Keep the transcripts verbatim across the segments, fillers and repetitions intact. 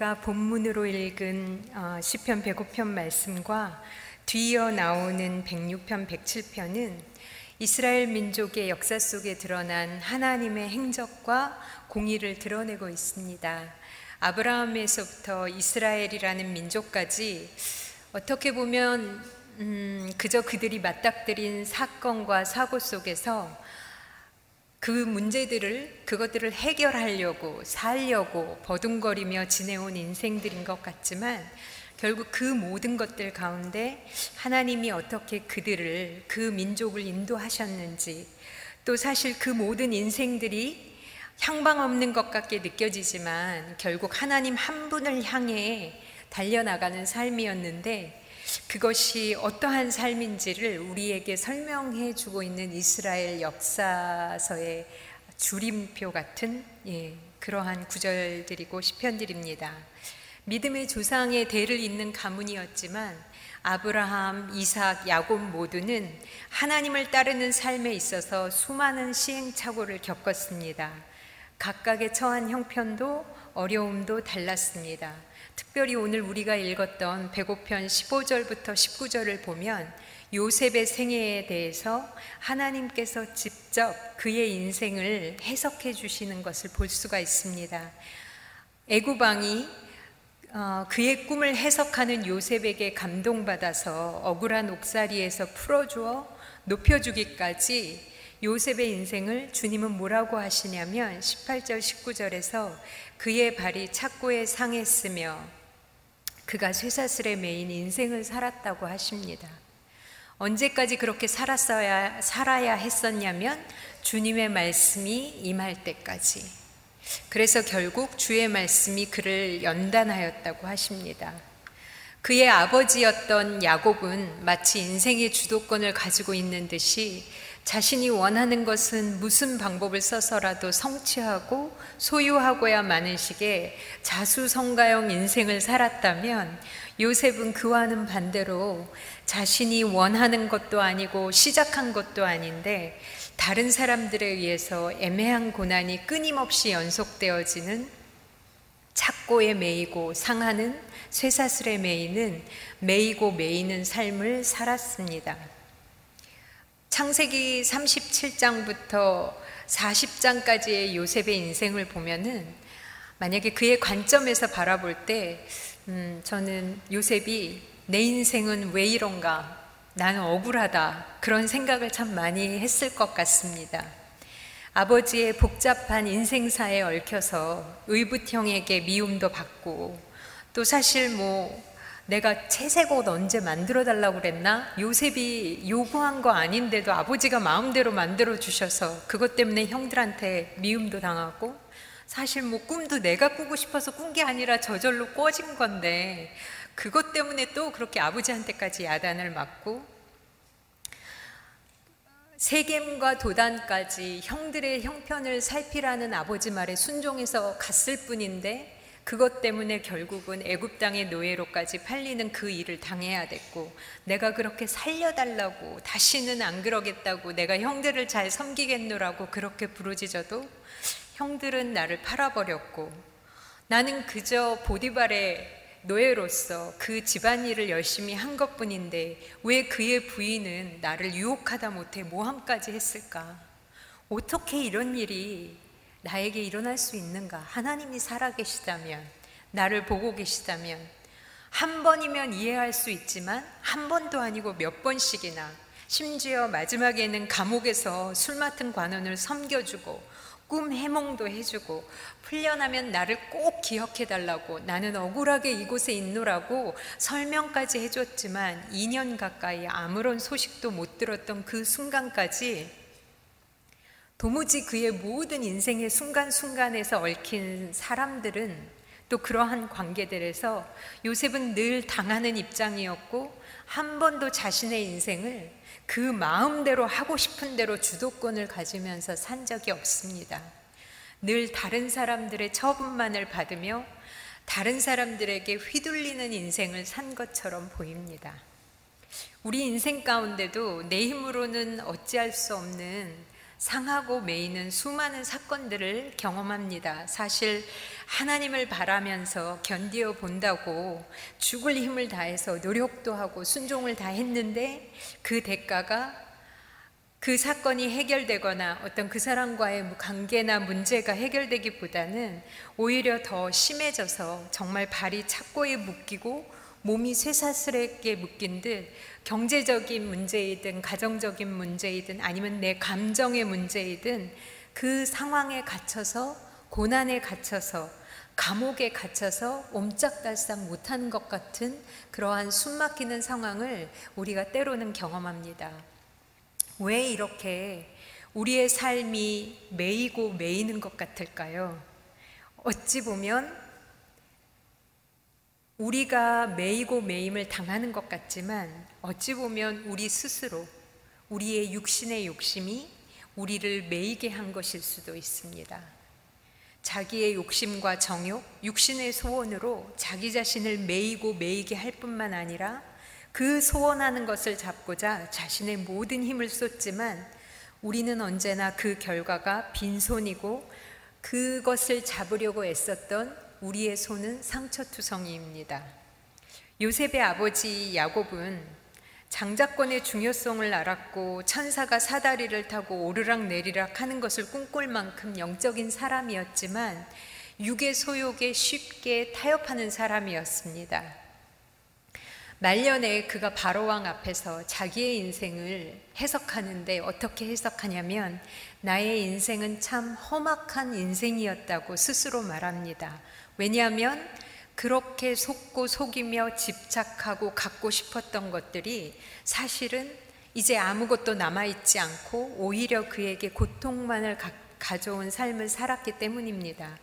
우리가 본문으로 읽은 시편 백오 편 말씀과 뒤이어 나오는 백육 편, 백칠 편은 이스라엘 민족의 역사 속에 드러난 하나님의 행적과 공의를 드러내고 있습니다. 아브라함에서부터 이스라엘이라는 민족까지 어떻게 보면 음, 그저 그들이 맞닥뜨린 사건과 사고 속에서 그 문제들을, 그것들을 해결하려고, 살려고 버둥거리며 지내온 인생들인 것 같지만, 결국 그 모든 것들 가운데 하나님이 어떻게 그들을, 그 민족을 인도하셨는지, 또 사실 그 모든 인생들이 향방 없는 것 같게 느껴지지만 결국 하나님 한 분을 향해 달려나가는 삶이었는데, 그것이 어떠한 삶인지를 우리에게 설명해 주고 있는 이스라엘 역사서의 줄임표 같은 예, 그러한 구절들이고 시편들입니다. 믿음의 조상의 대를 잇는 가문이었지만 아브라함, 이삭, 야곱 모두는 하나님을 따르는 삶에 있어서 수많은 시행착오를 겪었습니다. 각각의 처한 형편도 어려움도 달랐습니다. 특별히 오늘 우리가 읽었던 백오 편 십오 절부터 십구 절을 보면 요셉의 생애에 대해서 하나님께서 직접 그의 인생을 해석해 주시는 것을 볼 수가 있습니다. 애굽왕이 어, 그의 꿈을 해석하는 요셉에게 감동받아서 억울한 옥살이에서 풀어주어 높여주기까지 요셉의 인생을 주님은 뭐라고 하시냐면 십팔 절 십구 절에서 그의 발이 착고에 상했으며 그가 쇠사슬에 매인 인생을 살았다고 하십니다. 언제까지 그렇게 살았어야, 살아야 했었냐면 주님의 말씀이 임할 때까지. 그래서 결국 주의 말씀이 그를 연단하였다고 하십니다. 그의 아버지였던 야곱은 마치 인생의 주도권을 가지고 있는 듯이 자신이 원하는 것은 무슨 방법을 써서라도 성취하고 소유하고야 마는 식의 자수성가형 인생을 살았다면, 요셉은 그와는 반대로 자신이 원하는 것도 아니고 시작한 것도 아닌데 다른 사람들에 의해서 애매한 고난이 끊임없이 연속되어지는, 착고에 매이고 상하는, 쇠사슬에 매이는, 매이고 매이는 삶을 살았습니다. 창세기 삼십칠 장부터 사십 장까지의 요셉의 인생을 보면은, 만약에 그의 관점에서 바라볼 때 음, 저는 요셉이 내 인생은 왜 이런가, 나는 억울하다, 그런 생각을 참 많이 했을 것 같습니다. 아버지의 복잡한 인생사에 얽혀서 의붓형에게 미움도 받고, 또 사실 뭐 내가 채색 옷 언제 만들어 달라고 그랬나? 요셉이 요구한 거 아닌데도 아버지가 마음대로 만들어 주셔서 그것 때문에 형들한테 미움도 당하고, 사실 뭐 꿈도 내가 꾸고 싶어서 꾼 게 아니라 저절로 꿔진 건데 그것 때문에 또 그렇게 아버지한테까지 야단을 맞고, 세겜과 도단까지 형들의 형편을 살피라는 아버지 말에 순종해서 갔을 뿐인데 그것 때문에 결국은 애굽 땅의 노예로까지 팔리는 그 일을 당해야 됐고, 내가 그렇게 살려달라고, 다시는 안 그러겠다고, 내가 형들을 잘 섬기겠노라고 그렇게 부르짖어도 형들은 나를 팔아버렸고, 나는 그저 보디발의 노예로서 그 집안일을 열심히 한 것뿐인데 왜 그의 부인은 나를 유혹하다 못해 모함까지 했을까? 어떻게 이런 일이 나에게 일어날 수 있는가? 하나님이 살아계시다면, 나를 보고 계시다면, 한 번이면 이해할 수 있지만 한 번도 아니고 몇 번씩이나, 심지어 마지막에는 감옥에서 술 맡은 관원을 섬겨주고 꿈 해몽도 해주고, 풀려나면 나를 꼭 기억해달라고, 나는 억울하게 이곳에 있노라고 설명까지 해줬지만 이 년 가까이 아무런 소식도 못 들었던 그 순간까지, 도무지 그의 모든 인생의 순간순간에서 얽힌 사람들은, 또 그러한 관계들에서 요셉은 늘 당하는 입장이었고, 한 번도 자신의 인생을 그 마음대로 하고 싶은 대로 주도권을 가지면서 산 적이 없습니다. 늘 다른 사람들의 처분만을 받으며 다른 사람들에게 휘둘리는 인생을 산 것처럼 보입니다. 우리 인생 가운데도 내 힘으로는 어찌할 수 없는 상하고 매이는 수많은 사건들을 경험합니다. 사실 하나님을 바라면서 견디어 본다고 죽을 힘을 다해서 노력도 하고 순종을 다했는데, 그 대가가 그 사건이 해결되거나 어떤 그 사람과의 관계나 문제가 해결되기보다는 오히려 더 심해져서 정말 발이 착고에 묶이고 몸이 쇠사슬에게 묶인 듯, 경제적인 문제이든 가정적인 문제이든 아니면 내 감정의 문제이든 그 상황에 갇혀서, 고난에 갇혀서, 감옥에 갇혀서 옴짝달싹 못한 것 같은 그러한 숨막히는 상황을 우리가 때로는 경험합니다. 왜 이렇게 우리의 삶이 매이고 매이는 것 같을까요? 어찌 보면 우리가 매이고 매임을 당하는 것 같지만, 어찌 보면 우리 스스로, 우리의 육신의 욕심이 우리를 매이게 한 것일 수도 있습니다. 자기의 욕심과 정욕, 육신의 소원으로 자기 자신을 매이고 매이게 할 뿐만 아니라 그 소원하는 것을 잡고자 자신의 모든 힘을 쏟지만, 우리는 언제나 그 결과가 빈손이고 그것을 잡으려고 애썼던 우리의 손은 상처투성이입니다. 요셉의 아버지 야곱은 장자권의 중요성을 알았고 천사가 사다리를 타고 오르락 내리락 하는 것을 꿈꿀 만큼 영적인 사람이었지만, 육의 소욕에 쉽게 타협하는 사람이었습니다. 말년에 그가 바로왕 앞에서 자기의 인생을 해석하는데, 어떻게 해석하냐면 나의 인생은 참 험악한 인생이었다고 스스로 말합니다. 왜냐하면 그렇게 속고 속이며 집착하고 갖고 싶었던 것들이 사실은 이제 아무것도 남아있지 않고 오히려 그에게 고통만을 가, 가져온 삶을 살았기 때문입니다.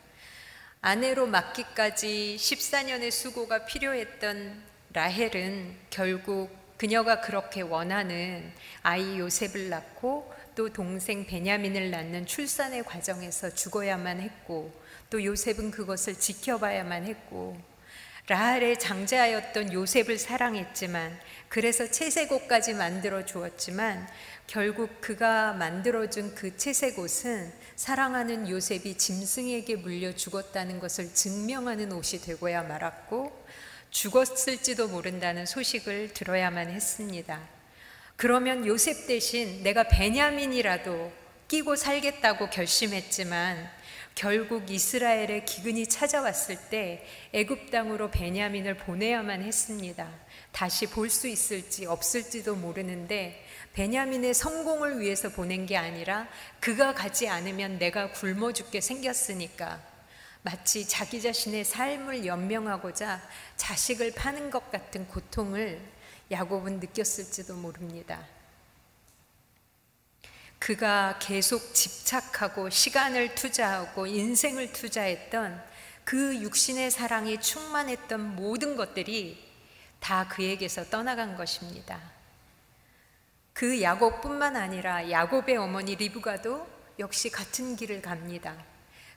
아내로 맡기까지 십사 년의 수고가 필요했던 라헬은 결국 그녀가 그렇게 원하는 아이 요셉을 낳고, 또 동생 베냐민을 낳는 출산의 과정에서 죽어야만 했고, 또 요셉은 그것을 지켜봐야만 했고, 라헬의 장자였던 요셉을 사랑했지만, 그래서 채색옷까지 만들어 주었지만, 결국 그가 만들어준 그 채색옷은 사랑하는 요셉이 짐승에게 물려 죽었다는 것을 증명하는 옷이 되고야 말았고, 죽었을지도 모른다는 소식을 들어야만 했습니다. 그러면 요셉 대신 내가 베냐민이라도 끼고 살겠다고 결심했지만, 결국 이스라엘의 기근이 찾아왔을 때 애굽 땅으로 베냐민을 보내야만 했습니다. 다시 볼 수 있을지 없을지도 모르는데, 베냐민의 성공을 위해서 보낸 게 아니라 그가 가지 않으면 내가 굶어 죽게 생겼으니까, 마치 자기 자신의 삶을 연명하고자 자식을 파는 것 같은 고통을 야곱은 느꼈을지도 모릅니다. 그가 계속 집착하고 시간을 투자하고 인생을 투자했던 그 육신의 사랑이 충만했던 모든 것들이 다 그에게서 떠나간 것입니다. 그 야곱뿐만 아니라 야곱의 어머니 리브가도 역시 같은 길을 갑니다.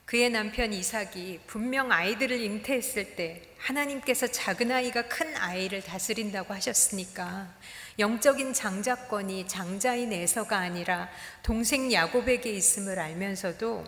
그의 남편 이삭이 분명 아이들을 잉태했을 때 하나님께서 작은 아이가 큰 아이를 다스린다고 하셨으니까, 영적인 장자권이 장자인 에서가 아니라 동생 야곱에게 있음을 알면서도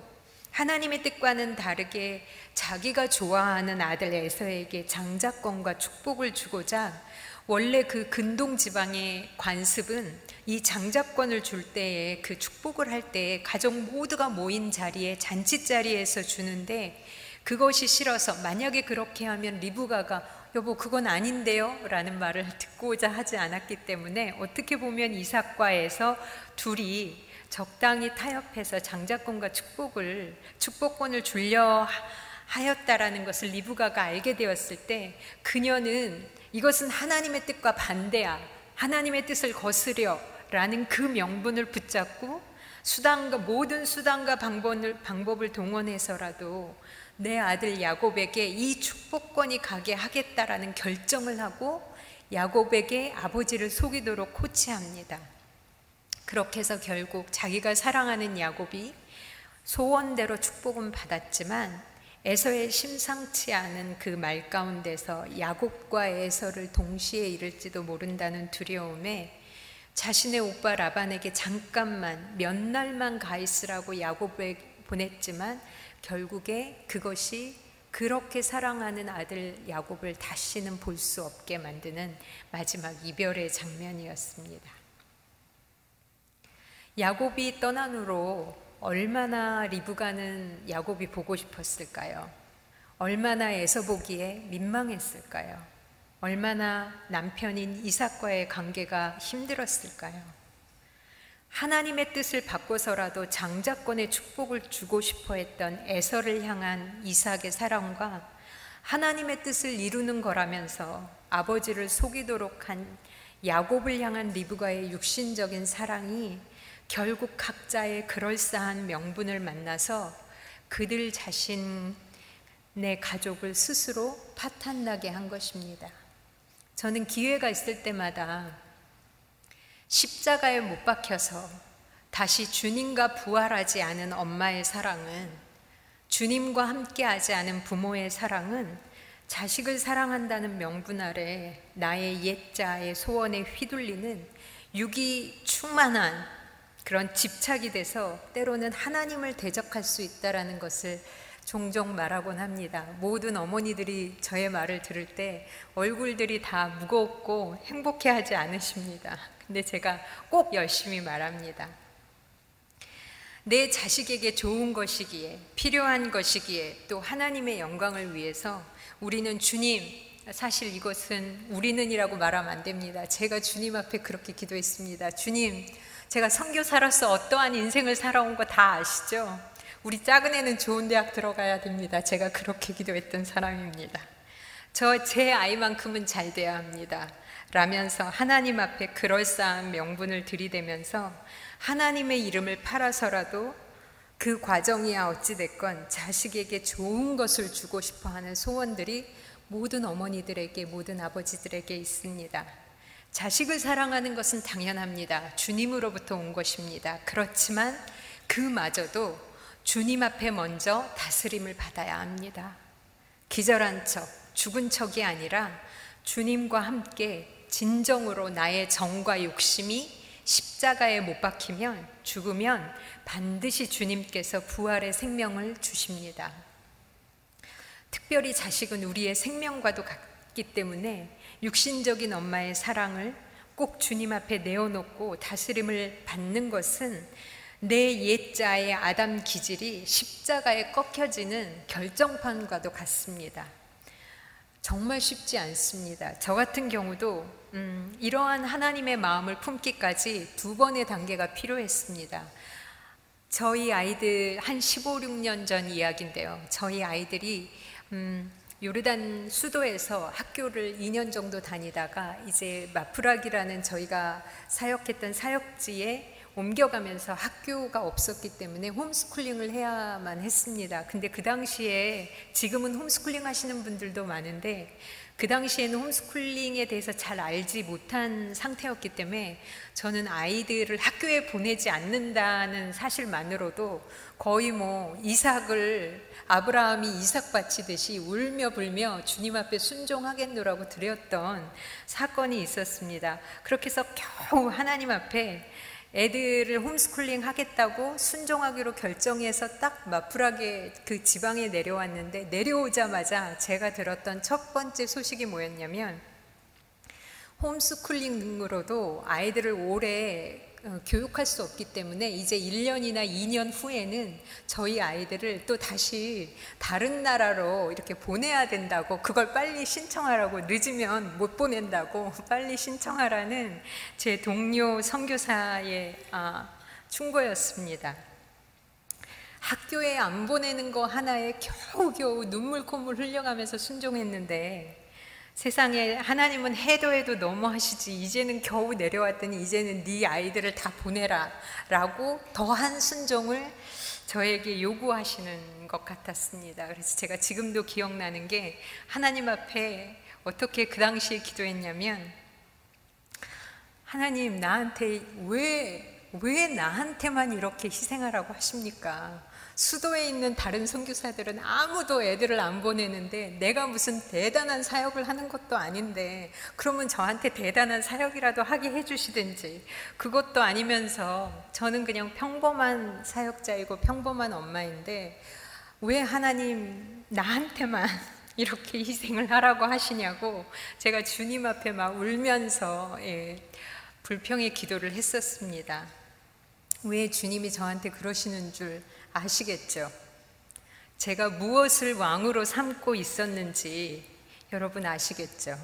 하나님의 뜻과는 다르게 자기가 좋아하는 아들 에서에게 장자권과 축복을 주고자, 원래 그 근동 지방의 관습은 이 장자권을 줄 때에, 그 축복을 할 때에 가족 모두가 모인 자리에, 잔치자리에서 주는데, 그것이 싫어서 만약에 그렇게 하면 리브가가 여보 그건 아닌데요 라는 말을 듣고자 하지 않았기 때문에, 어떻게 보면 이삭과 에서 둘이 적당히 타협해서 장자권과 축복을, 축복권을 주려 하였다라는 것을 리브가가 알게 되었을 때, 그녀는 이것은 하나님의 뜻과 반대야, 하나님의 뜻을 거스려 라는 그 명분을 붙잡고 수단과, 모든 수단과 방법을, 방법을 동원해서라도 내 아들 야곱에게 이 축복권이 가게 하겠다라는 결정을 하고, 야곱에게 아버지를 속이도록 코치합니다. 그렇게 해서 결국 자기가 사랑하는 야곱이 소원대로 축복은 받았지만, 에서의 심상치 않은 그 말 가운데서 야곱과 에서를 동시에 잃을지도 모른다는 두려움에 자신의 오빠 라반에게 잠깐만 몇 날만 가 있으라고 야곱을 보냈지만 결국에 그것이 그렇게 사랑하는 아들 야곱을 다시는 볼 수 없게 만드는 마지막 이별의 장면이었습니다. 야곱이 떠난 후로 얼마나 리브가는 야곱이 보고 싶었을까요? 얼마나 애써보기에 민망했을까요? 얼마나 남편인 이삭과의 관계가 힘들었을까요? 하나님의 뜻을 바꿔서라도 장자권의 축복을 주고 싶어 했던 에서를 향한 이삭의 사랑과 하나님의 뜻을 이루는 거라면서 아버지를 속이도록 한 야곱을 향한 리브가의 육신적인 사랑이 결국 각자의 그럴싸한 명분을 만나서 그들 자신의 가족을 스스로 파탄나게 한 것입니다. 저는 기회가 있을 때마다 십자가에 못 박혀서 다시 주님과 부활하지 않은 엄마의 사랑은, 주님과 함께하지 않은 부모의 사랑은 자식을 사랑한다는 명분 아래 나의 옛자의 소원에 휘둘리는 유기 충만한 그런 집착이 돼서 때로는 하나님을 대적할 수 있다라는 것을 종종 말하곤 합니다. 모든 어머니들이 저의 말을 들을 때 얼굴들이 다 무거웠고 행복해하지 않으십니다. 근데 제가 꼭 열심히 말합니다. 내 자식에게 좋은 것이기에, 필요한 것이기에, 또 하나님의 영광을 위해서 우리는 주님, 사실 이것은 우리는이라고 말하면 안 됩니다. 제가 주님 앞에 그렇게 기도했습니다. 주님, 제가 선교사로서 어떠한 인생을 살아온 거 다 아시죠? 우리 작은 애는 좋은 대학 들어가야 됩니다. 제가 그렇게 기도했던 사람입니다. 저 제 아이만큼은 잘 돼야 합니다. 라면서 하나님 앞에 그럴싸한 명분을 들이대면서 하나님의 이름을 팔아서라도 그 과정이야 어찌됐건 자식에게 좋은 것을 주고 싶어하는 소원들이 모든 어머니들에게, 모든 아버지들에게 있습니다. 자식을 사랑하는 것은 당연합니다. 주님으로부터 온 것입니다. 그렇지만 그마저도 주님 앞에 먼저 다스림을 받아야 합니다. 기절한 척, 죽은 척이 아니라 주님과 함께 진정으로 나의 정과 욕심이 십자가에 못 박히면, 죽으면 반드시 주님께서 부활의 생명을 주십니다. 특별히 자식은 우리의 생명과도 같기 때문에 육신적인 엄마의 사랑을 꼭 주님 앞에 내어놓고 다스림을 받는 것은 내 옛자의 아담 기질이 십자가에 꺾여지는 결정판과도 같습니다. 정말 쉽지 않습니다. 저 같은 경우도 음, 이러한 하나님의 마음을 품기까지 두 번의 단계가 필요했습니다. 저희 아이들 한 십오, 십육 년 전 이야기인데요. 저희 아이들이 음, 요르단 수도에서 학교를 이 년 정도 다니다가 이제 마프락이라는 저희가 사역했던 사역지에 옮겨가면서 학교가 없었기 때문에 홈스쿨링을 해야만 했습니다. 근데 그 당시에, 지금은 홈스쿨링 하시는 분들도 많은데 그 당시에는 홈스쿨링에 대해서 잘 알지 못한 상태였기 때문에 저는 아이들을 학교에 보내지 않는다는 사실만으로도 거의 뭐 이삭을, 아브라함이 이삭 바치듯이 울며 불며 주님 앞에 순종하겠노라고 드렸던 사건이 있었습니다. 그렇게 해서 겨우 하나님 앞에 애들을 홈스쿨링 하겠다고 순종하기로 결정해서 딱 마프락에 그 지방에 내려왔는데, 내려오자마자 제가 들었던 첫 번째 소식이 뭐였냐면, 홈스쿨링으로도 아이들을 오래 교육할 수 없기 때문에 이제 일 년이나 이 년 후에는 저희 아이들을 또 다시 다른 나라로 이렇게 보내야 된다고, 그걸 빨리 신청하라고, 늦으면 못 보낸다고 빨리 신청하라는 제 동료 선교사의 아, 충고였습니다. 학교에 안 보내는 거 하나에 겨우겨우 눈물 콧물 흘려가면서 순종했는데, 세상에 하나님은 해도 해도 너무하시지, 이제는 겨우 내려왔더니 이제는 네 아이들을 다 보내라 라고 더한 순종을 저에게 요구하시는 것 같았습니다. 그래서 제가 지금도 기억나는 게, 하나님 앞에 어떻게 그 당시에 기도했냐면, 하나님, 나한테 왜, 왜 나한테만 이렇게 희생하라고 하십니까? 수도에 있는 다른 선교사들은 아무도 애들을 안 보내는데 내가 무슨 대단한 사역을 하는 것도 아닌데 그러면 저한테 대단한 사역이라도 하게 해주시든지, 그것도 아니면서 저는 그냥 평범한 사역자이고 평범한 엄마인데 왜 하나님 나한테만 이렇게 희생을 하라고 하시냐고 제가 주님 앞에 막 울면서 예, 불평의 기도를 했었습니다. 왜 주님이 저한테 그러시는 줄 아시겠죠? 제가 무엇을 왕으로 삼고 있었는지 여러분 아시겠죠?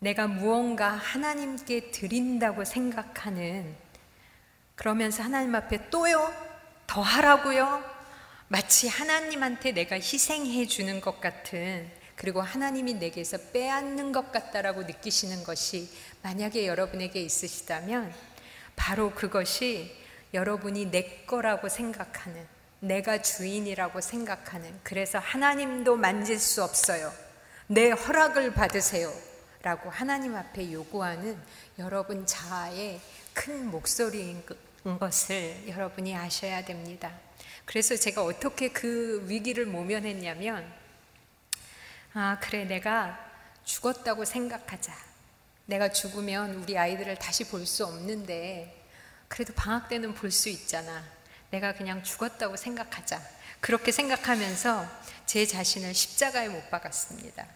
내가 무언가 하나님께 드린다고 생각하는, 그러면서 하나님 앞에 또요? 더 하라고요? 마치 하나님한테 내가 희생해 주는 것 같은, 그리고 하나님이 내게서 빼앗는 것 같다라고 느끼시는 것이 만약에 여러분에게 있으시다면 바로 그것이 여러분이 내 거라고 생각하는, 내가 주인이라고 생각하는, 그래서 하나님도 만질 수 없어요, 내 허락을 받으세요 라고 하나님 앞에 요구하는 여러분 자아의 큰 목소리인 것을 여러분이 아셔야 됩니다. 그래서 제가 어떻게 그 위기를 모면했냐면, 아 그래 내가 죽었다고 생각하자, 내가 죽으면 우리 아이들을 다시 볼 수 없는데 그래도 방학 때는 볼 수 있잖아, 내가 그냥 죽었다고 생각하자, 그렇게 생각하면서 제 자신을 십자가에 못 박았습니다.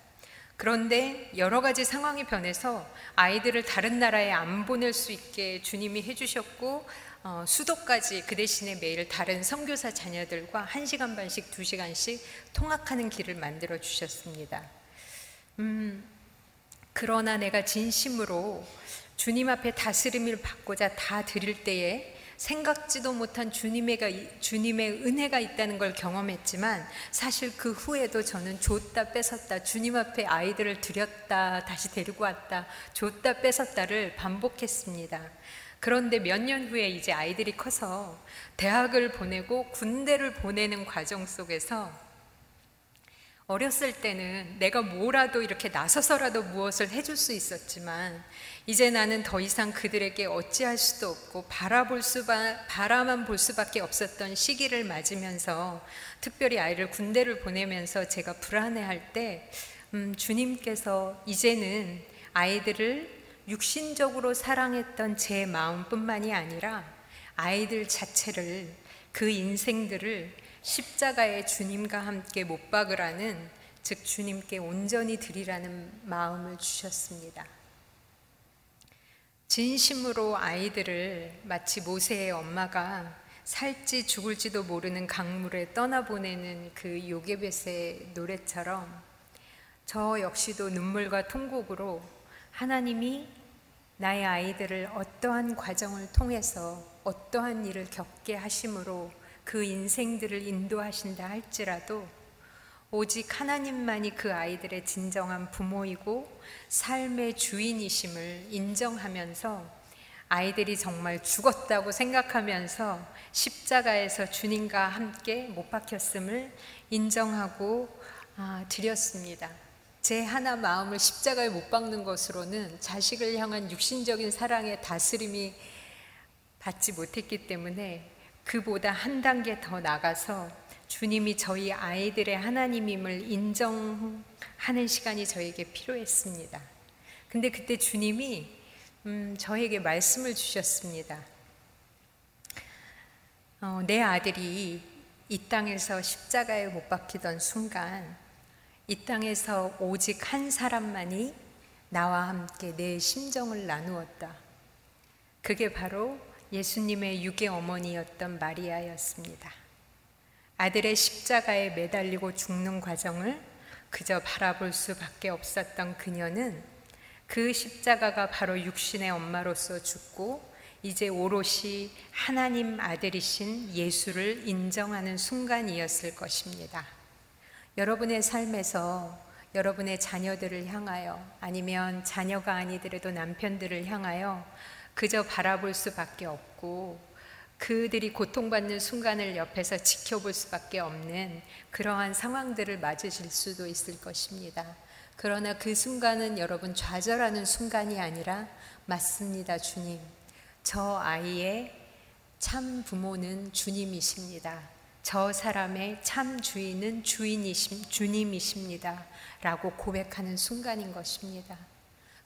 그런데 여러 가지 상황이 변해서 아이들을 다른 나라에 안 보낼 수 있게 주님이 해주셨고, 어, 수도까지 그 대신에 매일 다른 선교사 자녀들과 한 시간 반씩 두 시간씩 통학하는 길을 만들어 주셨습니다. 음, 그러나 내가 진심으로 주님 앞에 다스림을 받고자 다 드릴 때에 생각지도 못한 주님의, 주님의 은혜가 있다는 걸 경험했지만, 사실 그 후에도 저는 줬다 뺏었다, 주님 앞에 아이들을 드렸다 다시 데리고 왔다, 줬다 뺏었다를 반복했습니다. 그런데 몇 년 후에 이제 아이들이 커서 대학을 보내고 군대를 보내는 과정 속에서, 어렸을 때는 내가 뭐라도 이렇게 나서서라도 무엇을 해줄 수 있었지만 이제 나는 더 이상 그들에게 어찌할 수도 없고 바라볼 수바, 바라만 볼 수밖에 없었던 시기를 맞으면서, 특별히 아이를 군대를 보내면서 제가 불안해할 때 음, 주님께서 이제는 아이들을 육신적으로 사랑했던 제 마음뿐만이 아니라 아이들 자체를, 그 인생들을 십자가에 주님과 함께 못 박으라는, 즉 주님께 온전히 드리라는 마음을 주셨습니다. 진심으로 아이들을 마치 모세의 엄마가 살지 죽을지도 모르는 강물에 떠나보내는 그 요게벳의 노래처럼, 저 역시도 눈물과 통곡으로 하나님이 나의 아이들을 어떠한 과정을 통해서 어떠한 일을 겪게 하심으로 그 인생들을 인도하신다 할지라도 오직 하나님만이 그 아이들의 진정한 부모이고 삶의 주인이심을 인정하면서, 아이들이 정말 죽었다고 생각하면서 십자가에서 주님과 함께 못 박혔음을 인정하고 아, 드렸습니다. 제 하나 마음을 십자가에 못 박는 것으로는 자식을 향한 육신적인 사랑의 다스림이 받지 못했기 때문에, 그보다 한 단계 더 나가서 주님이 저희 아이들의 하나님임을 인정하는 시간이 저에게 필요했습니다. 근데 그때 주님이 음, 저에게 말씀을 주셨습니다. 어, 내 아들이 이 땅에서 십자가에 못 박히던 순간 이 땅에서 오직 한 사람만이 나와 함께 내 심정을 나누었다. 그게 바로 예수님의 육의 어머니였던 마리아였습니다. 아들의 십자가에 매달리고 죽는 과정을 그저 바라볼 수밖에 없었던 그녀는 그 십자가가 바로 육신의 엄마로서 죽고 이제 오롯이 하나님 아들이신 예수를 인정하는 순간이었을 것입니다. 여러분의 삶에서 여러분의 자녀들을 향하여, 아니면 자녀가 아니더라도 남편들을 향하여 그저 바라볼 수밖에 없고 그들이 고통받는 순간을 옆에서 지켜볼 수밖에 없는 그러한 상황들을 맞으실 수도 있을 것입니다. 그러나 그 순간은 여러분 좌절하는 순간이 아니라, 맞습니다 주님, 저 아이의 참 부모는 주님이십니다, 저 사람의 참 주인은 주인이신 주님이십니다 라고 고백하는 순간인 것입니다.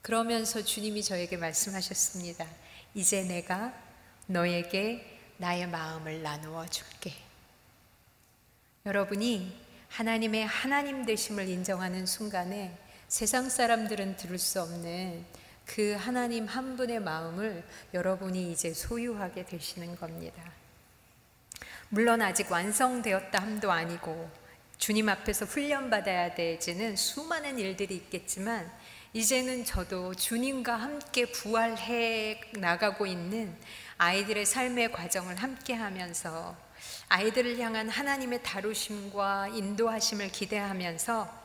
그러면서 주님이 저에게 말씀하셨습니다. 이제 내가 너에게 나의 마음을 나누어 줄게. 여러분이 하나님의 하나님 되심을 인정하는 순간에 세상 사람들은 들을 수 없는 그 하나님 한 분의 마음을 여러분이 이제 소유하게 되시는 겁니다. 물론 아직 완성되었다 함도 아니고 주님 앞에서 훈련받아야 되지는 수많은 일들이 있겠지만, 이제는 저도 주님과 함께 부활해 나가고 있는 아이들의 삶의 과정을 함께 하면서 아이들을 향한 하나님의 다루심과 인도하심을 기대하면서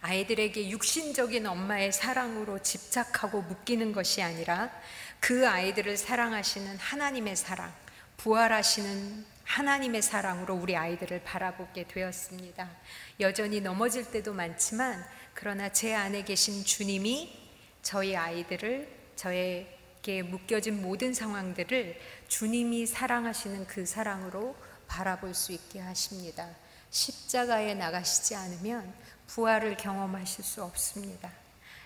아이들에게 육신적인 엄마의 사랑으로 집착하고 묶이는 것이 아니라 그 아이들을 사랑하시는 하나님의 사랑, 부활하시는 하나님의 사랑으로 우리 아이들을 바라보게 되었습니다. 여전히 넘어질 때도 많지만, 그러나 제 안에 계신 주님이 저희 아이들을, 저에게 묶여진 모든 상황들을 주님이 사랑하시는 그 사랑으로 바라볼 수 있게 하십니다. 십자가에 나가시지 않으면 부활을 경험하실 수 없습니다.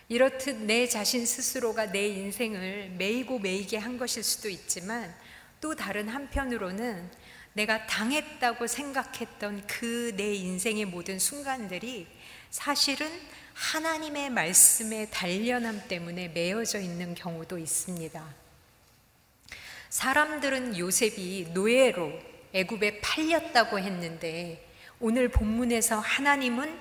이렇듯 내 자신 스스로가 내 인생을 매이고 매이게 한 것일 수도 있지만, 또 다른 한편으로는 내가 당했다고 생각했던 그 내 인생의 모든 순간들이 사실은 하나님의 말씀의 단련함 때문에 매여져 있는 경우도 있습니다. 사람들은 요셉이 노예로 애굽에 팔렸다고 했는데, 오늘 본문에서 하나님은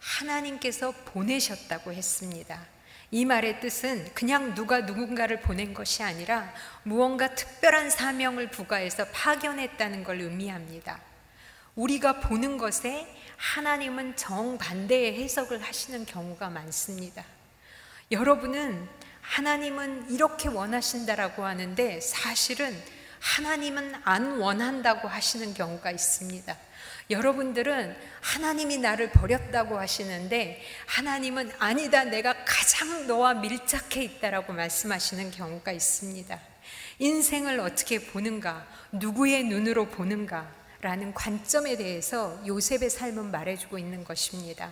하나님께서 보내셨다고 했습니다. 이 말의 뜻은 그냥 누가 누군가를 보낸 것이 아니라 무언가 특별한 사명을 부과해서 파견했다는 걸 의미합니다. 우리가 보는 것에 하나님은 정반대의 해석을 하시는 경우가 많습니다. 여러분은 하나님은 이렇게 원하신다라고 하는데 사실은 하나님은 안 원한다고 하시는 경우가 있습니다. 여러분들은 하나님이 나를 버렸다고 하시는데 하나님은 아니다, 내가 가장 너와 밀착해 있다라고 말씀하시는 경우가 있습니다. 인생을 어떻게 보는가, 누구의 눈으로 보는가라는 관점에 대해서 요셉의 삶은 말해주고 있는 것입니다.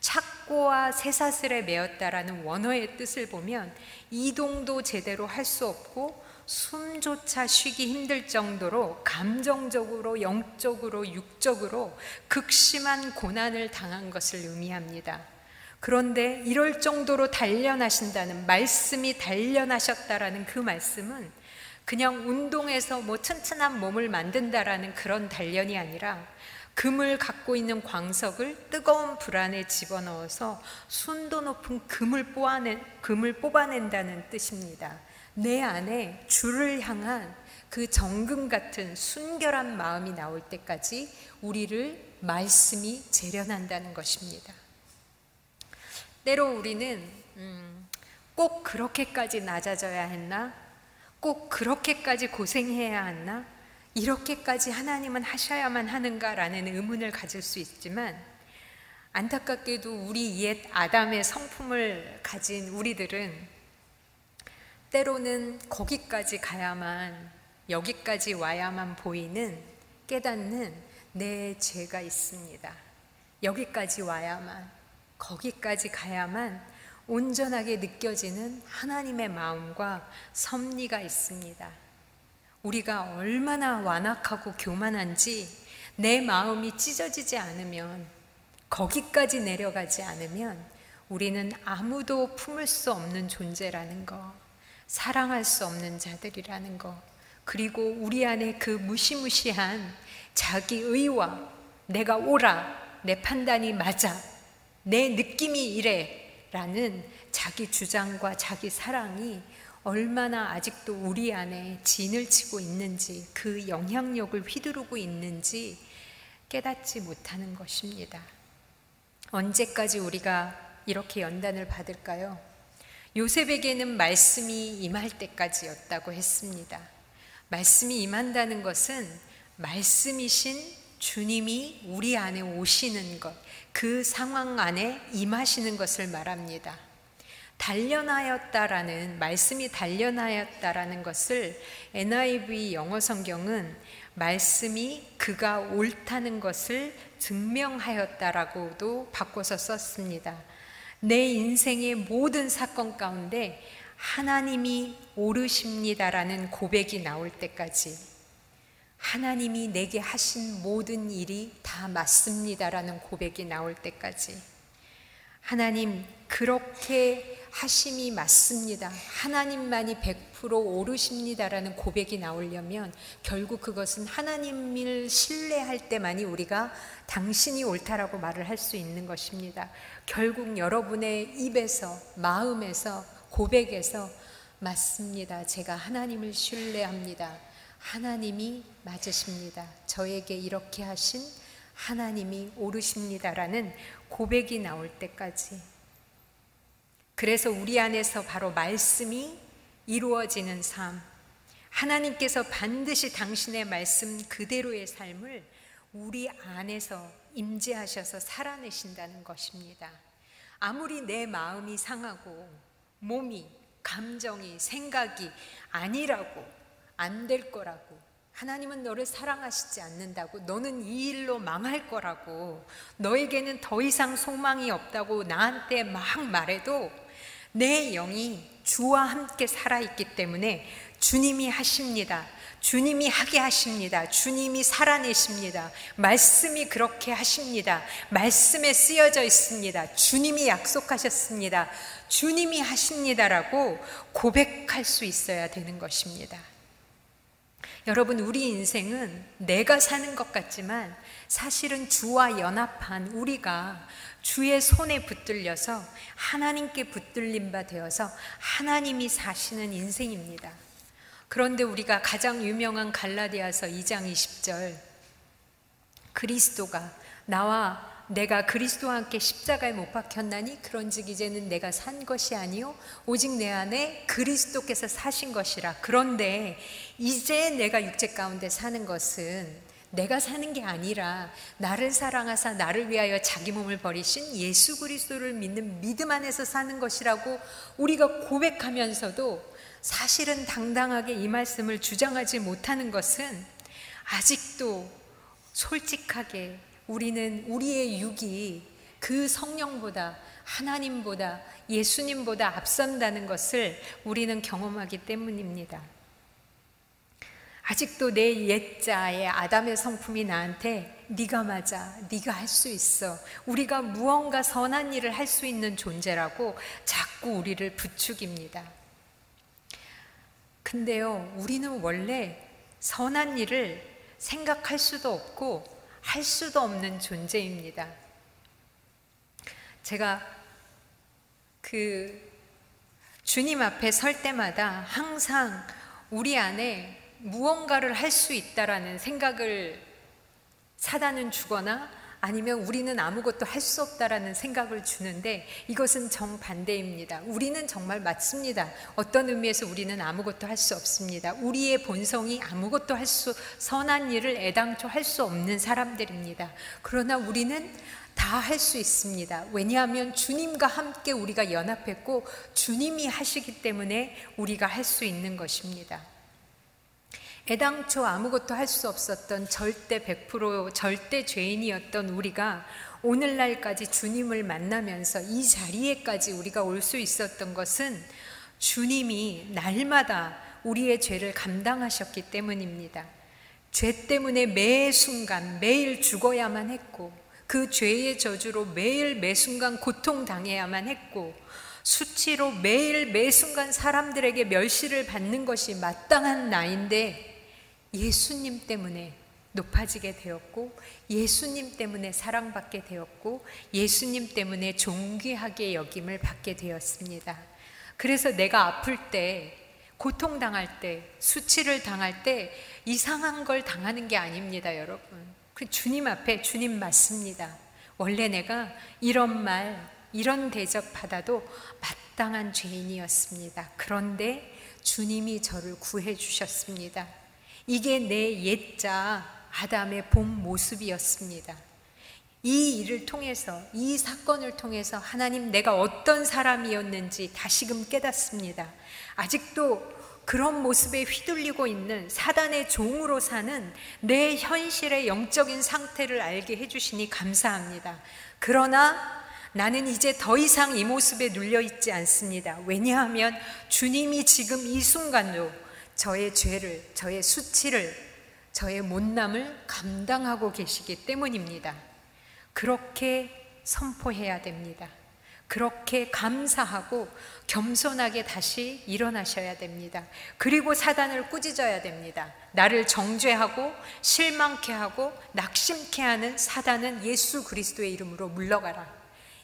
착고와 쇠사슬에 매였다라는 원어의 뜻을 보면 이동도 제대로 할 수 없고 숨조차 쉬기 힘들 정도로 감정적으로, 영적으로, 육적으로 극심한 고난을 당한 것을 의미합니다. 그런데 이럴 정도로 단련하신다는, 말씀이 단련하셨다라는 그 말씀은 그냥 운동해서 뭐 튼튼한 몸을 만든다라는 그런 단련이 아니라 금을 갖고 있는 광석을 뜨거운 불 안에 집어넣어서 순도 높은 금을 뽑아낸, 금을 뽑아낸다는 뜻입니다. 내 안에 주를 향한 그 정금 같은 순결한 마음이 나올 때까지 우리를 말씀이 재련한다는 것입니다. 때로 우리는 음, 꼭 그렇게까지 낮아져야 했나? 꼭 그렇게까지 고생해야 했나? 이렇게까지 하나님은 하셔야만 하는가라는 의문을 가질 수 있지만, 안타깝게도 우리 옛 아담의 성품을 가진 우리들은 때로는 거기까지 가야만, 여기까지 와야만 보이는, 깨닫는 내 죄가 있습니다. 여기까지 와야만, 거기까지 가야만 온전하게 느껴지는 하나님의 마음과 섭리가 있습니다. 우리가 얼마나 완악하고 교만한지, 내 마음이 찢어지지 않으면, 거기까지 내려가지 않으면 우리는 아무도 품을 수 없는 존재라는 거, 사랑할 수 없는 자들이라는 것, 그리고 우리 안에 그 무시무시한 자기의와 내가 옳아, 내 판단이 맞아, 내 느낌이 이래 라는 자기 주장과 자기 사랑이 얼마나 아직도 우리 안에 진을 치고 있는지, 그 영향력을 휘두르고 있는지 깨닫지 못하는 것입니다. 언제까지 우리가 이렇게 연단을 받을까요? 요셉에게는 말씀이 임할 때까지였다고 했습니다. 말씀이 임한다는 것은 말씀이신 주님이 우리 안에 오시는 것, 그 상황 안에 임하시는 것을 말합니다. 단련하였다라는, 말씀이 단련하였다라는 것을 엔아이브이 영어 성경은 말씀이 그가 옳다는 것을 증명하였다라고도 바꿔서 썼습니다. 내 인생의 모든 사건 가운데 하나님이 옳으십니다라는 고백이 나올 때까지, 하나님이 내게 하신 모든 일이 다 맞습니다라는 고백이 나올 때까지, 하나님 그렇게 하심이 맞습니다, 하나님만이 백 퍼센트 옳으십니다라는 고백이 나오려면 결국 그것은 하나님을 신뢰할 때만이 우리가 당신이 옳다라고 말을 할 수 있는 것입니다. 결국 여러분의 입에서, 마음에서, 고백에서 맞습니다, 제가 하나님을 신뢰합니다, 하나님이 맞으십니다, 저에게 이렇게 하신 하나님이 옳으십니다라는 고백이 나올 때까지. 그래서 우리 안에서 바로 말씀이 이루어지는 삶, 하나님께서 반드시 당신의 말씀 그대로의 삶을 우리 안에서 임재하셔서 살아내신다는 것입니다. 아무리 내 마음이 상하고 몸이, 감정이, 생각이 아니라고, 안 될 거라고, 하나님은 너를 사랑하시지 않는다고, 너는 이 일로 망할 거라고, 너에게는 더 이상 소망이 없다고 나한테 막 말해도 내 영이 주와 함께 살아있기 때문에 주님이 하십니다, 주님이 하게 하십니다, 주님이 살아내십니다, 말씀이 그렇게 하십니다, 말씀에 쓰여져 있습니다, 주님이 약속하셨습니다, 주님이 하십니다라고 고백할 수 있어야 되는 것입니다. 여러분, 우리 인생은 내가 사는 것 같지만 사실은 주와 연합한 우리가 주의 손에 붙들려서 하나님께 붙들린 바 되어서 하나님이 사시는 인생입니다. 그런데 우리가 가장 유명한 갈라디아서 이 장 이십 절, 그리스도가 나와 내가 그리스도와 함께 십자가에 못 박혔나니 그런즉 이제는 내가 산 것이 아니요 오직 내 안에 그리스도께서 사신 것이라. 그런데 이제 내가 육체 가운데 사는 것은 내가 사는 게 아니라 나를 사랑하사 나를 위하여 자기 몸을 버리신 예수 그리스도를 믿는 믿음 안에서 사는 것이라고 우리가 고백하면서도 사실은 당당하게 이 말씀을 주장하지 못하는 것은, 아직도 솔직하게 우리는 우리의 육이 그 성령보다, 하나님보다, 예수님보다 앞선다는 것을 우리는 경험하기 때문입니다. 아직도 내 옛자의 아담의 성품이 나한테 네가 맞아, 네가 할 수 있어, 우리가 무언가 선한 일을 할 수 있는 존재라고 자꾸 우리를 부추깁니다. 근데요, 우리는 원래 선한 일을 생각할 수도 없고 할 수도 없는 존재입니다. 제가 그 주님 앞에 설 때마다 항상 우리 안에 무언가를 할 수 있다라는 생각을 사단은 주거나 아니면 우리는 아무것도 할 수 없다라는 생각을 주는데, 이것은 정반대입니다. 우리는 정말 맞습니다. 어떤 의미에서 우리는 아무것도 할 수 없습니다. 우리의 본성이 아무것도 할 수, 선한 일을 애당초 할 수 없는 사람들입니다. 그러나 우리는 다 할 수 있습니다. 왜냐하면 주님과 함께 우리가 연합했고 주님이 하시기 때문에 우리가 할 수 있는 것입니다. 애당초 아무것도 할 수 없었던 절대 백 퍼센트 절대 죄인이었던 우리가 오늘날까지 주님을 만나면서 이 자리에까지 우리가 올 수 있었던 것은 주님이 날마다 우리의 죄를 감당하셨기 때문입니다. 죄 때문에 매 순간 매일 죽어야만 했고, 그 죄의 저주로 매일 매 순간 고통당해야만 했고, 수치로 매일 매 순간 사람들에게 멸시를 받는 것이 마땅한 나인데, 예수님 때문에 높아지게 되었고, 예수님 때문에 사랑받게 되었고, 예수님 때문에 존귀하게 여김을 받게 되었습니다. 그래서 내가 아플 때, 고통당할 때, 수치를 당할 때 이상한 걸 당하는 게 아닙니다, 여러분. 그 주님 앞에, 주님 맞습니다, 원래 내가 이런 말, 이런 대접 받아도 마땅한 죄인이었습니다. 그런데 주님이 저를 구해 주셨습니다. 이게 내 옛자 아담의 본 모습이었습니다. 이 일을 통해서, 이 사건을 통해서 하나님, 내가 어떤 사람이었는지 다시금 깨닫습니다. 아직도 그런 모습에 휘둘리고 있는 사단의 종으로 사는 내 현실의 영적인 상태를 알게 해주시니 감사합니다. 그러나 나는 이제 더 이상 이 모습에 눌려있지 않습니다. 왜냐하면 주님이 지금 이 순간도 저의 죄를, 저의 수치를, 저의 못남을 감당하고 계시기 때문입니다. 그렇게 선포해야 됩니다. 그렇게 감사하고 겸손하게 다시 일어나셔야 됩니다. 그리고 사단을 꾸짖어야 됩니다. 나를 정죄하고 실망케 하고 낙심케 하는 사단은 예수 그리스도의 이름으로 물러가라.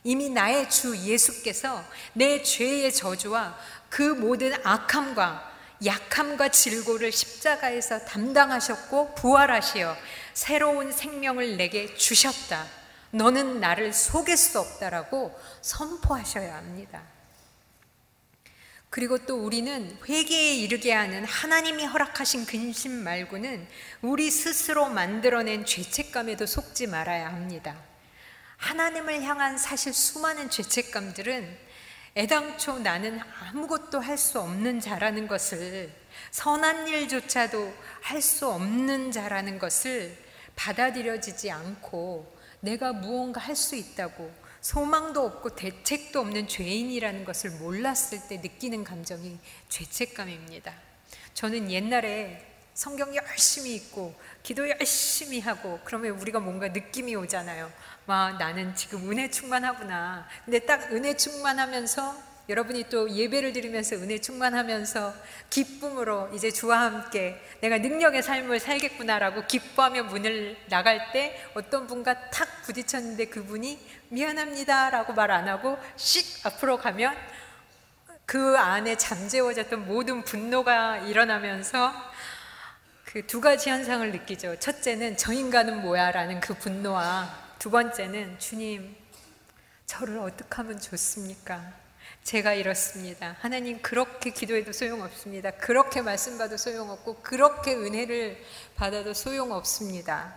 이미 나의 주 예수께서 내 죄의 저주와 그 모든 악함과 약함과 질고를 십자가에서 담당하셨고 부활하시어 새로운 생명을 내게 주셨다. 너는 나를 속일 수 없다라고 선포하셔야 합니다. 그리고 또 우리는 회개에 이르게 하는 하나님이 허락하신 근심 말고는 우리 스스로 만들어낸 죄책감에도 속지 말아야 합니다. 하나님을 향한 사실 수많은 죄책감들은 애당초 나는 아무것도 할 수 없는 자라는 것을, 선한 일조차도 할 수 없는 자라는 것을 받아들여지지 않고 내가 무언가 할 수 있다고, 소망도 없고 대책도 없는 죄인이라는 것을 몰랐을 때 느끼는 감정이 죄책감입니다. 저는 옛날에 성경 열심히 읽고 기도 열심히 하고 그러면 우리가 뭔가 느낌이 오잖아요. 와, 나는 지금 은혜 충만하구나. 근데 딱 은혜 충만하면서, 여러분이 또 예배를 드리면서 은혜 충만하면서 기쁨으로 이제 주와 함께 내가 능력의 삶을 살겠구나라고 기뻐하며 문을 나갈 때 어떤 분과 탁 부딪혔는데 그분이 미안합니다라고 말 안 하고 씩 앞으로 가면 그 안에 잠재워졌던 모든 분노가 일어나면서 그 두 가지 현상을 느끼죠. 첫째는 저 인간은 뭐야 라는 그 분노와, 두 번째는 주님 저를 어떻게 하면 좋습니까? 제가 이렇습니다. 하나님 그렇게 기도해도 소용없습니다. 그렇게 말씀 받아도 소용없고 그렇게 은혜를 받아도 소용없습니다.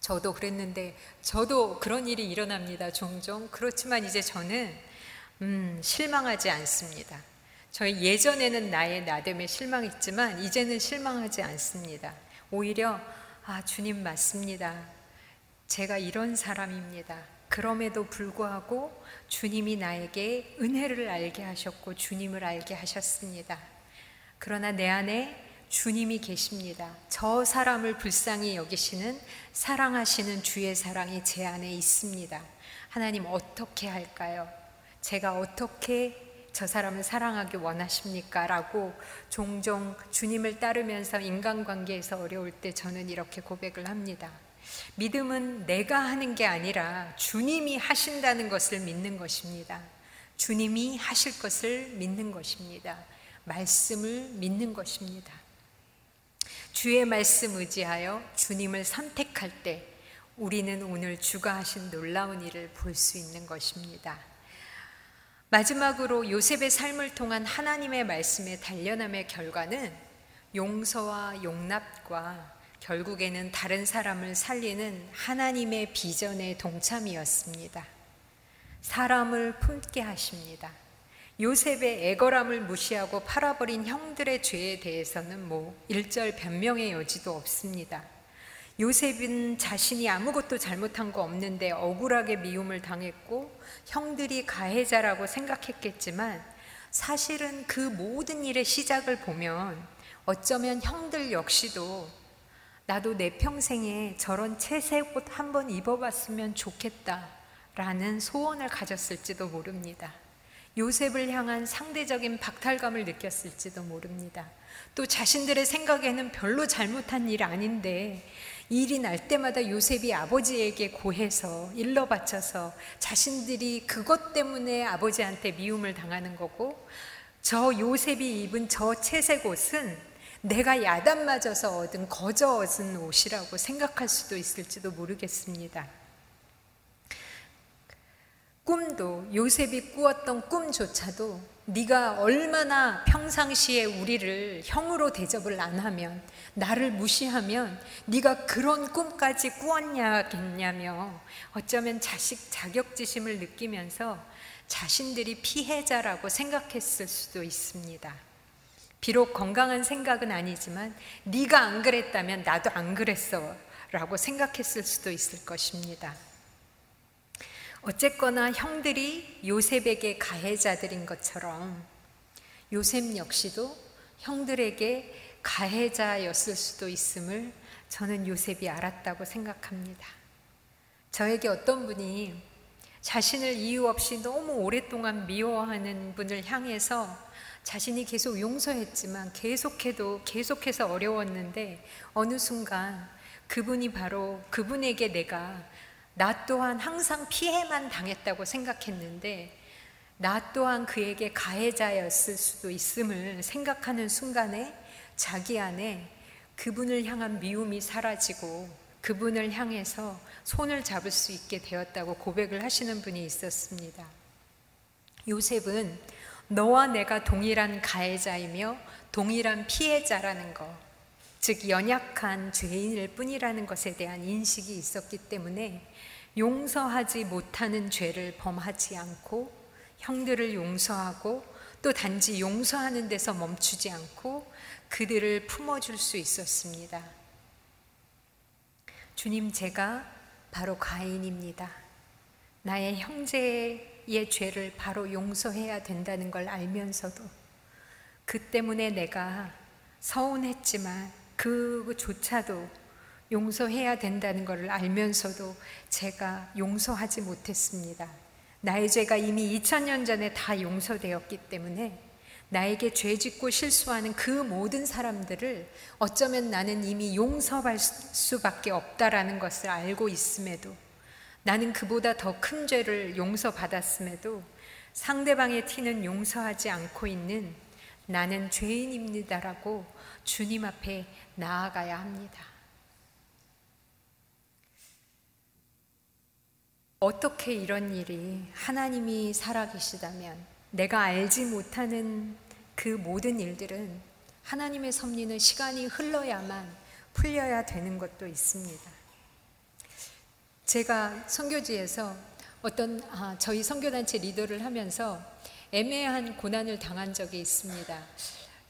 저도 그랬는데, 저도 그런 일이 일어납니다. 종종. 그렇지만 이제 저는 음, 실망하지 않습니다. 저희 예전에는 나의 나됨에 실망했지만 이제는 실망하지 않습니다. 오히려 아, 주님 맞습니다. 제가 이런 사람입니다. 그럼에도 불구하고 주님이 나에게 은혜를 알게 하셨고 주님을 알게 하셨습니다. 그러나 내 안에 주님이 계십니다. 저 사람을 불쌍히 여기시는 사랑하시는 주의 사랑이 제 안에 있습니다. 하나님 어떻게 할까요? 제가 어떻게 저 사람을 사랑하기 원하십니까? 라고 종종 주님을 따르면서 인간관계에서 어려울 때 저는 이렇게 고백을 합니다. 믿음은 내가 하는 게 아니라 주님이 하신다는 것을 믿는 것입니다. 주님이 하실 것을 믿는 것입니다. 말씀을 믿는 것입니다. 주의 말씀 의지하여 주님을 선택할 때 우리는 오늘 주가 하신 놀라운 일을 볼 수 있는 것입니다. 마지막으로 요셉의 삶을 통한 하나님의 말씀의 단련함의 결과는 용서와 용납과 결국에는 다른 사람을 살리는 하나님의 비전의 동참이었습니다. 사람을 품게 하십니다. 요셉의 애걸함을 무시하고 팔아버린 형들의 죄에 대해서는 뭐 일절 변명의 여지도 없습니다. 요셉은 자신이 아무것도 잘못한 거 없는데 억울하게 미움을 당했고 형들이 가해자라고 생각했겠지만, 사실은 그 모든 일의 시작을 보면 어쩌면 형들 역시도 나도 내 평생에 저런 채색 옷 한 번 입어봤으면 좋겠다라는 소원을 가졌을지도 모릅니다. 요셉을 향한 상대적인 박탈감을 느꼈을지도 모릅니다. 또 자신들의 생각에는 별로 잘못한 일 아닌데 일이 날 때마다 요셉이 아버지에게 고해서 일러 바쳐서 자신들이 그것 때문에 아버지한테 미움을 당하는 거고, 저 요셉이 입은 저 채색 옷은 내가 야단 맞아서 얻은 거저 얻은 옷이라고 생각할 수도 있을지도 모르겠습니다. 꿈도, 요셉이 꾸었던 꿈조차도 네가 얼마나 평상시에 우리를 형으로 대접을 안 하면, 나를 무시하면 네가 그런 꿈까지 꾸었냐겠냐며 어쩌면 자식 자격지심을 느끼면서 자신들이 피해자라고 생각했을 수도 있습니다. 비록 건강한 생각은 아니지만 네가 안 그랬다면 나도 안 그랬어 라고 생각했을 수도 있을 것입니다. 어쨌거나 형들이 요셉에게 가해자들인 것처럼 요셉 역시도 형들에게 가해자였을 수도 있음을 저는 요셉이 알았다고 생각합니다. 저에게 어떤 분이 자신을 이유 없이 너무 오랫동안 미워하는 분을 향해서 자신이 계속 용서했지만 계속해도 계속해서 어려웠는데 어느 순간 그분이 바로 그분에게 내가 나 또한 항상 피해만 당했다고 생각했는데 나 또한 그에게 가해자였을 수도 있음을 생각하는 순간에 자기 안에 그분을 향한 미움이 사라지고 그분을 향해서 손을 잡을 수 있게 되었다고 고백을 하시는 분이 있었습니다. 요셉은 너와 내가 동일한 가해자이며 동일한 피해자라는 것, 즉 연약한 죄인일 뿐이라는 것에 대한 인식이 있었기 때문에 용서하지 못하는 죄를 범하지 않고 형들을 용서하고 또 단지 용서하는 데서 멈추지 않고 그들을 품어줄 수 있었습니다. 주님, 제가 바로 가인입니다. 나의 형제의 죄를 바로 용서해야 된다는 걸 알면서도 그 때문에 내가 서운했지만 그조차도 용서해야 된다는 것을 알면서도 제가 용서하지 못했습니다. 나의 죄가 이미 이천 년 전에 다 용서되었기 때문에 나에게 죄짓고 실수하는 그 모든 사람들을 어쩌면 나는 이미 용서할 수밖에 없다라는 것을 알고 있음에도 나는 그보다 더 큰 죄를 용서받았음에도 상대방의 티는 용서하지 않고 있는 나는 죄인입니다라고 주님 앞에 나아가야 합니다. 어떻게 이런 일이 하나님이 살아계시다면 내가 알지 못하는 그 모든 일들은 하나님의 섭리는 시간이 흘러야만 풀려야 되는 것도 있습니다. 제가 선교지에서 어떤 아, 저희 선교단체 리더를 하면서 애매한 고난을 당한 적이 있습니다.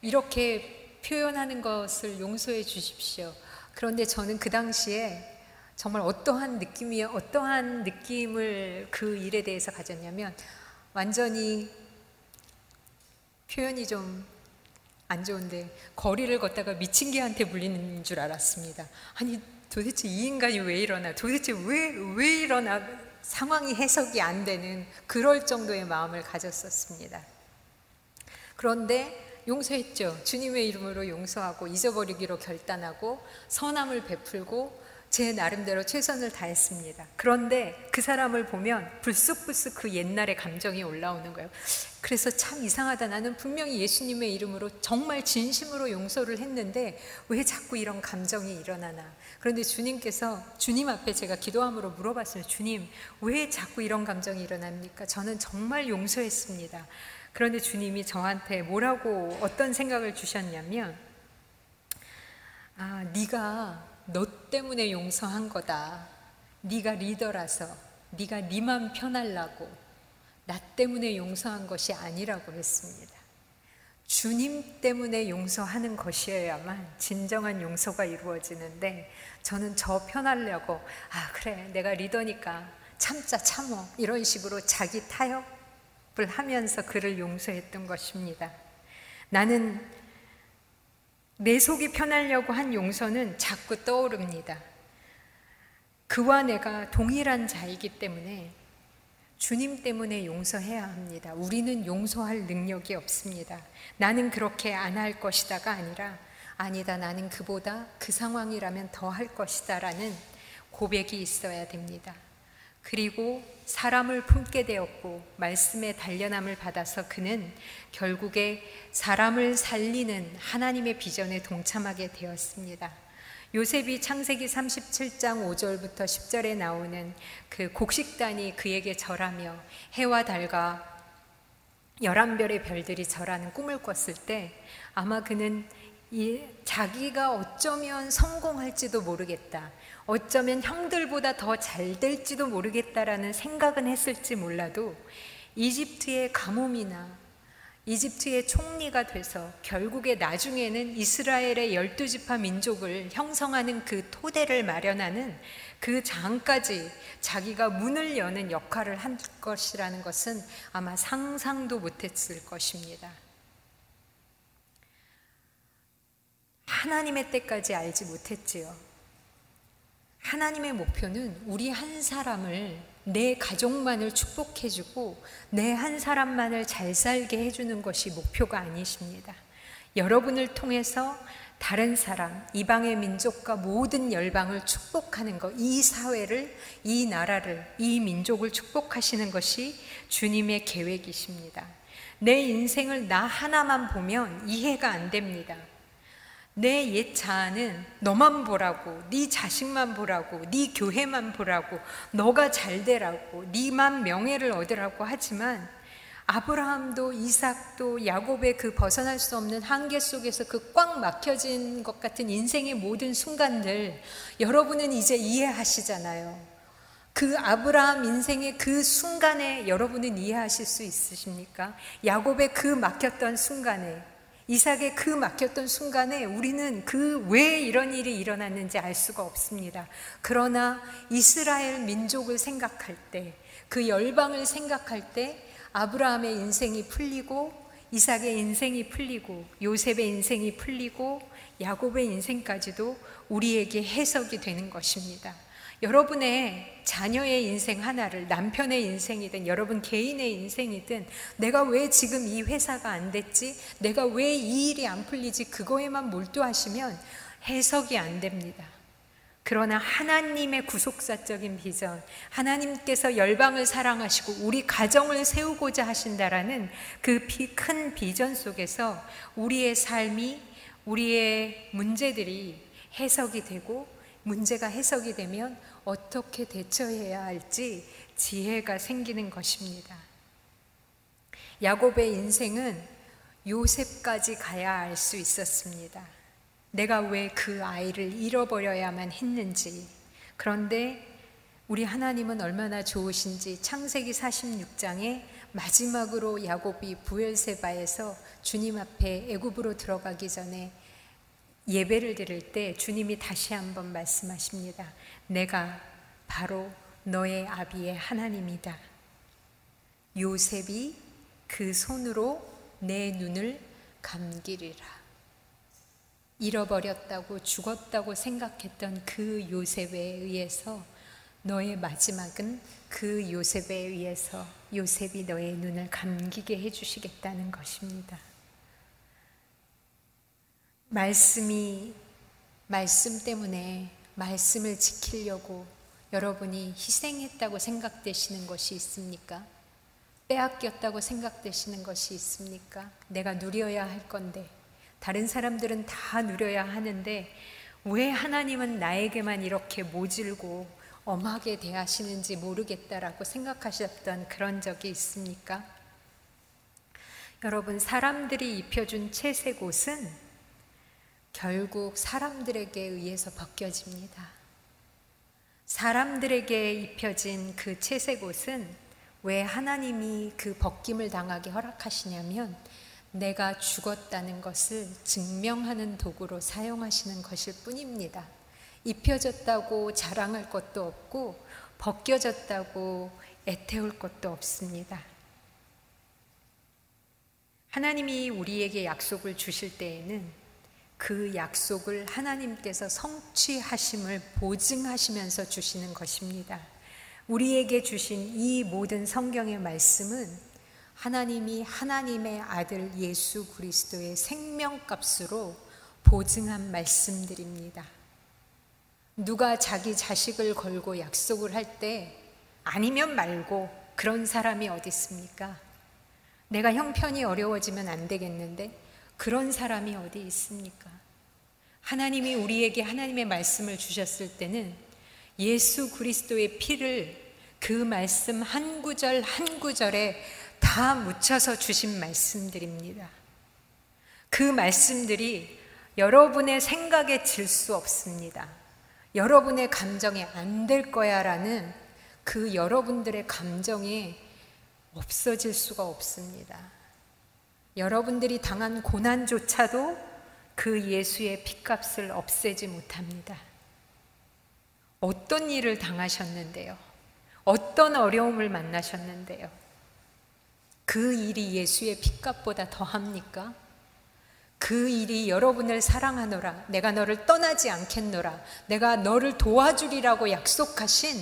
이렇게 표현하는 것을 용서해 주십시오. 그런데 저는 그 당시에 정말 어떠한 느낌이 어떠한 느낌을 그 일에 대해서 가졌냐면 완전히 표현이 좀 안 좋은데 거리를 걷다가 미친 개한테 물리는 줄 알았습니다. 아니 도대체 이 인간이 왜 이러나 도대체 왜, 왜 이러나 상황이 해석이 안 되는 그럴 정도의 마음을 가졌었습니다. 그런데 용서했죠. 주님의 이름으로 용서하고 잊어버리기로 결단하고 선함을 베풀고 제 나름대로 최선을 다했습니다. 그런데 그 사람을 보면 불쑥불쑥 그 옛날의 감정이 올라오는 거예요. 그래서 참 이상하다. 나는 분명히 예수님의 이름으로 정말 진심으로 용서를 했는데 왜 자꾸 이런 감정이 일어나나. 그런데 주님께서 주님 앞에 제가 기도함으로 물어봤어요. 주님, 왜 자꾸 이런 감정이 일어납니까? 저는 정말 용서했습니다. 그런데 주님이 저한테 뭐라고 어떤 생각을 주셨냐면 아, 네가 너 때문에 용서한 거다. 네가 리더라서 네가 네 맘 편하려고 나 때문에 용서한 것이 아니라고 했습니다. 주님 때문에 용서하는 것이어야만 진정한 용서가 이루어지는데 저는 저 편하려고 아 그래 내가 리더니까 참자 참어 이런 식으로 자기 타협을 하면서 그를 용서했던 것입니다. 나는 내 속이 편하려고 한 용서는 자꾸 떠오릅니다. 그와 내가 동일한 자이기 때문에 주님 때문에 용서해야 합니다. 우리는 용서할 능력이 없습니다. 나는 그렇게 안 할 것이다가 아니라 아니다 나는 그보다 그 상황이라면 더 할 것이다 라는 고백이 있어야 됩니다. 그리고 사람을 품게 되었고 말씀의 단련함을 받아서 그는 결국에 사람을 살리는 하나님의 비전에 동참하게 되었습니다. 요셉이 창세기 삼십칠 장 오 절부터 십 절에 나오는 그 곡식단이 그에게 절하며 해와 달과 열한 별의 별들이 절하는 꿈을 꿨을 때 아마 그는 이 자기가 어쩌면 성공할지도 모르겠다. 어쩌면 형들보다 더 잘 될지도 모르겠다라는 생각은 했을지 몰라도 이집트의 가뭄이나 이집트의 총리가 돼서 결국에 나중에는 이스라엘의 열두 지파 민족을 형성하는 그 토대를 마련하는 그 장까지 자기가 문을 여는 역할을 한 것이라는 것은 아마 상상도 못했을 것입니다. 하나님의 때까지 알지 못했지요. 하나님의 목표는 우리 한 사람을, 내 가족만을 축복해주고 내 한 사람만을 잘 살게 해주는 것이 목표가 아니십니다. 여러분을 통해서 다른 사람, 이방의 민족과 모든 열방을 축복하는 것, 이 사회를, 이 나라를, 이 민족을 축복하시는 것이 주님의 계획이십니다. 내 인생을 나 하나만 보면 이해가 안 됩니다. 내 옛 자아는 너만 보라고, 네 자식만 보라고, 네 교회만 보라고, 너가 잘 되라고, 네만 명예를 얻으라고 하지만, 아브라함도 이삭도 야곱의 그 벗어날 수 없는 한계 속에서 그 꽉 막혀진 것 같은 인생의 모든 순간들 여러분은 이제 이해하시잖아요. 그 아브라함 인생의 그 순간에 여러분은 이해하실 수 있으십니까? 야곱의 그 막혔던 순간에, 이삭의 그 막혔던 순간에 우리는 그 왜 이런 일이 일어났는지 알 수가 없습니다. 그러나 이스라엘 민족을 생각할 때, 그 열방을 생각할 때 아브라함의 인생이 풀리고, 이삭의 인생이 풀리고, 요셉의 인생이 풀리고, 야곱의 인생까지도 우리에게 해석이 되는 것입니다. 여러분의 자녀의 인생 하나를, 남편의 인생이든 여러분 개인의 인생이든, 내가 왜 지금 이 회사가 안 됐지? 내가 왜 이 일이 안 풀리지? 그거에만 몰두하시면 해석이 안 됩니다. 그러나 하나님의 구속사적인 비전, 하나님께서 열방을 사랑하시고 우리 가정을 세우고자 하신다라는 그 큰 비전 속에서 우리의 삶이, 우리의 문제들이 해석이 되고, 문제가 해석이 되면 어떻게 대처해야 할지 지혜가 생기는 것입니다. 야곱의 인생은 요셉까지 가야 알 수 있었습니다. 내가 왜 그 아이를 잃어버려야만 했는지. 그런데 우리 하나님은 얼마나 좋으신지 창세기 사십육 장에 마지막으로 야곱이 브엘세바에서 주님 앞에 애굽으로 들어가기 전에 예배를 드릴 때 주님이 다시 한번 말씀하십니다. 내가 바로 너의 아비의 하나님이다. 요셉이 그 손으로 내 눈을 감기리라. 잃어버렸다고 죽었다고 생각했던 그 요셉에 의해서, 너의 마지막은 그 요셉에 의해서 요셉이 너의 눈을 감기게 해주시겠다는 것입니다. 말씀이, 말씀 때문에 말씀을 지키려고 여러분이 희생했다고 생각되시는 것이 있습니까? 빼앗겼다고 생각되시는 것이 있습니까? 내가 누려야 할 건데, 다른 사람들은 다 누려야 하는데 왜 하나님은 나에게만 이렇게 모질고 엄하게 대하시는지 모르겠다라고 생각하셨던 그런 적이 있습니까? 여러분, 사람들이 입혀준 채색 옷은 결국 사람들에게 의해서 벗겨집니다. 사람들에게 입혀진 그 채색 옷은 왜 하나님이 그 벗김을 당하게 허락하시냐면, 내가 죽었다는 것을 증명하는 도구로 사용하시는 것일 뿐입니다. 입혀졌다고 자랑할 것도 없고 벗겨졌다고 애태울 것도 없습니다. 하나님이 우리에게 약속을 주실 때에는 그 약속을 하나님께서 성취하심을 보증하시면서 주시는 것입니다. 우리에게 주신 이 모든 성경의 말씀은 하나님이 하나님의 아들 예수 그리스도의 생명값으로 보증한 말씀들입니다. 누가 자기 자식을 걸고 약속을 할 때 아니면 말고 그런 사람이 어디 있습니까? 내가 형편이 어려워지면 안 되겠는데, 그런 사람이 어디 있습니까? 하나님이 우리에게 하나님의 말씀을 주셨을 때는 예수 그리스도의 피를 그 말씀 한 구절 한 구절에 다 묻혀서 주신 말씀들입니다. 그 말씀들이 여러분의 생각에 질 수 없습니다. 여러분의 감정에 안 될 거야라는 그 여러분들의 감정이 없어질 수가 없습니다. 여러분들이 당한 고난조차도 그 예수의 핏값을 없애지 못합니다. 어떤 일을 당하셨는데요? 어떤 어려움을 만나셨는데요? 그 일이 예수의 핏값보다 더합니까? 그 일이 여러분을 사랑하노라, 내가 너를 떠나지 않겠노라, 내가 너를 도와주리라고 약속하신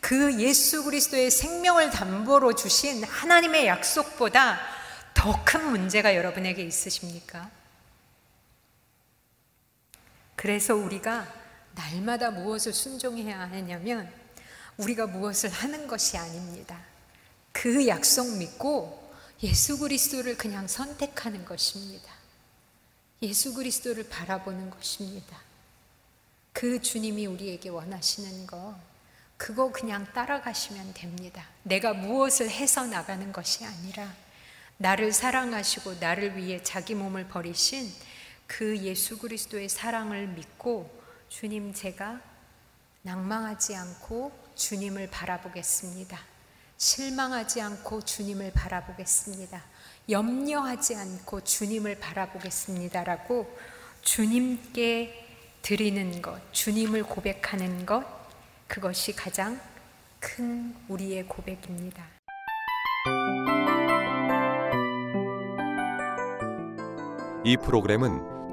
그 예수 그리스도의 생명을 담보로 주신 하나님의 약속보다 더 큰 문제가 여러분에게 있으십니까? 그래서 우리가 날마다 무엇을 순종해야 하냐면 우리가 무엇을 하는 것이 아닙니다. 그 약속 믿고 예수 그리스도를 그냥 선택하는 것입니다. 예수 그리스도를 바라보는 것입니다. 그 주님이 우리에게 원하시는 거, 그거 그냥 따라가시면 됩니다. 내가 무엇을 해서 나가는 것이 아니라 나를 사랑하시고 나를 위해 자기 몸을 버리신 그 예수 그리스도의 사랑을 믿고, 주님 제가 낙망하지 않고 주님을 바라보겠습니다. 실망하지 않고 주님을 바라보겠습니다. 염려하지 않고 주님을 바라보겠습니다라고 주님께 드리는 것, 주님을 고백하는 것, 그것이 가장 큰 우리의 고백입니다. 이 프로그램은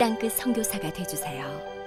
땅끝 선교사가 되어주세요.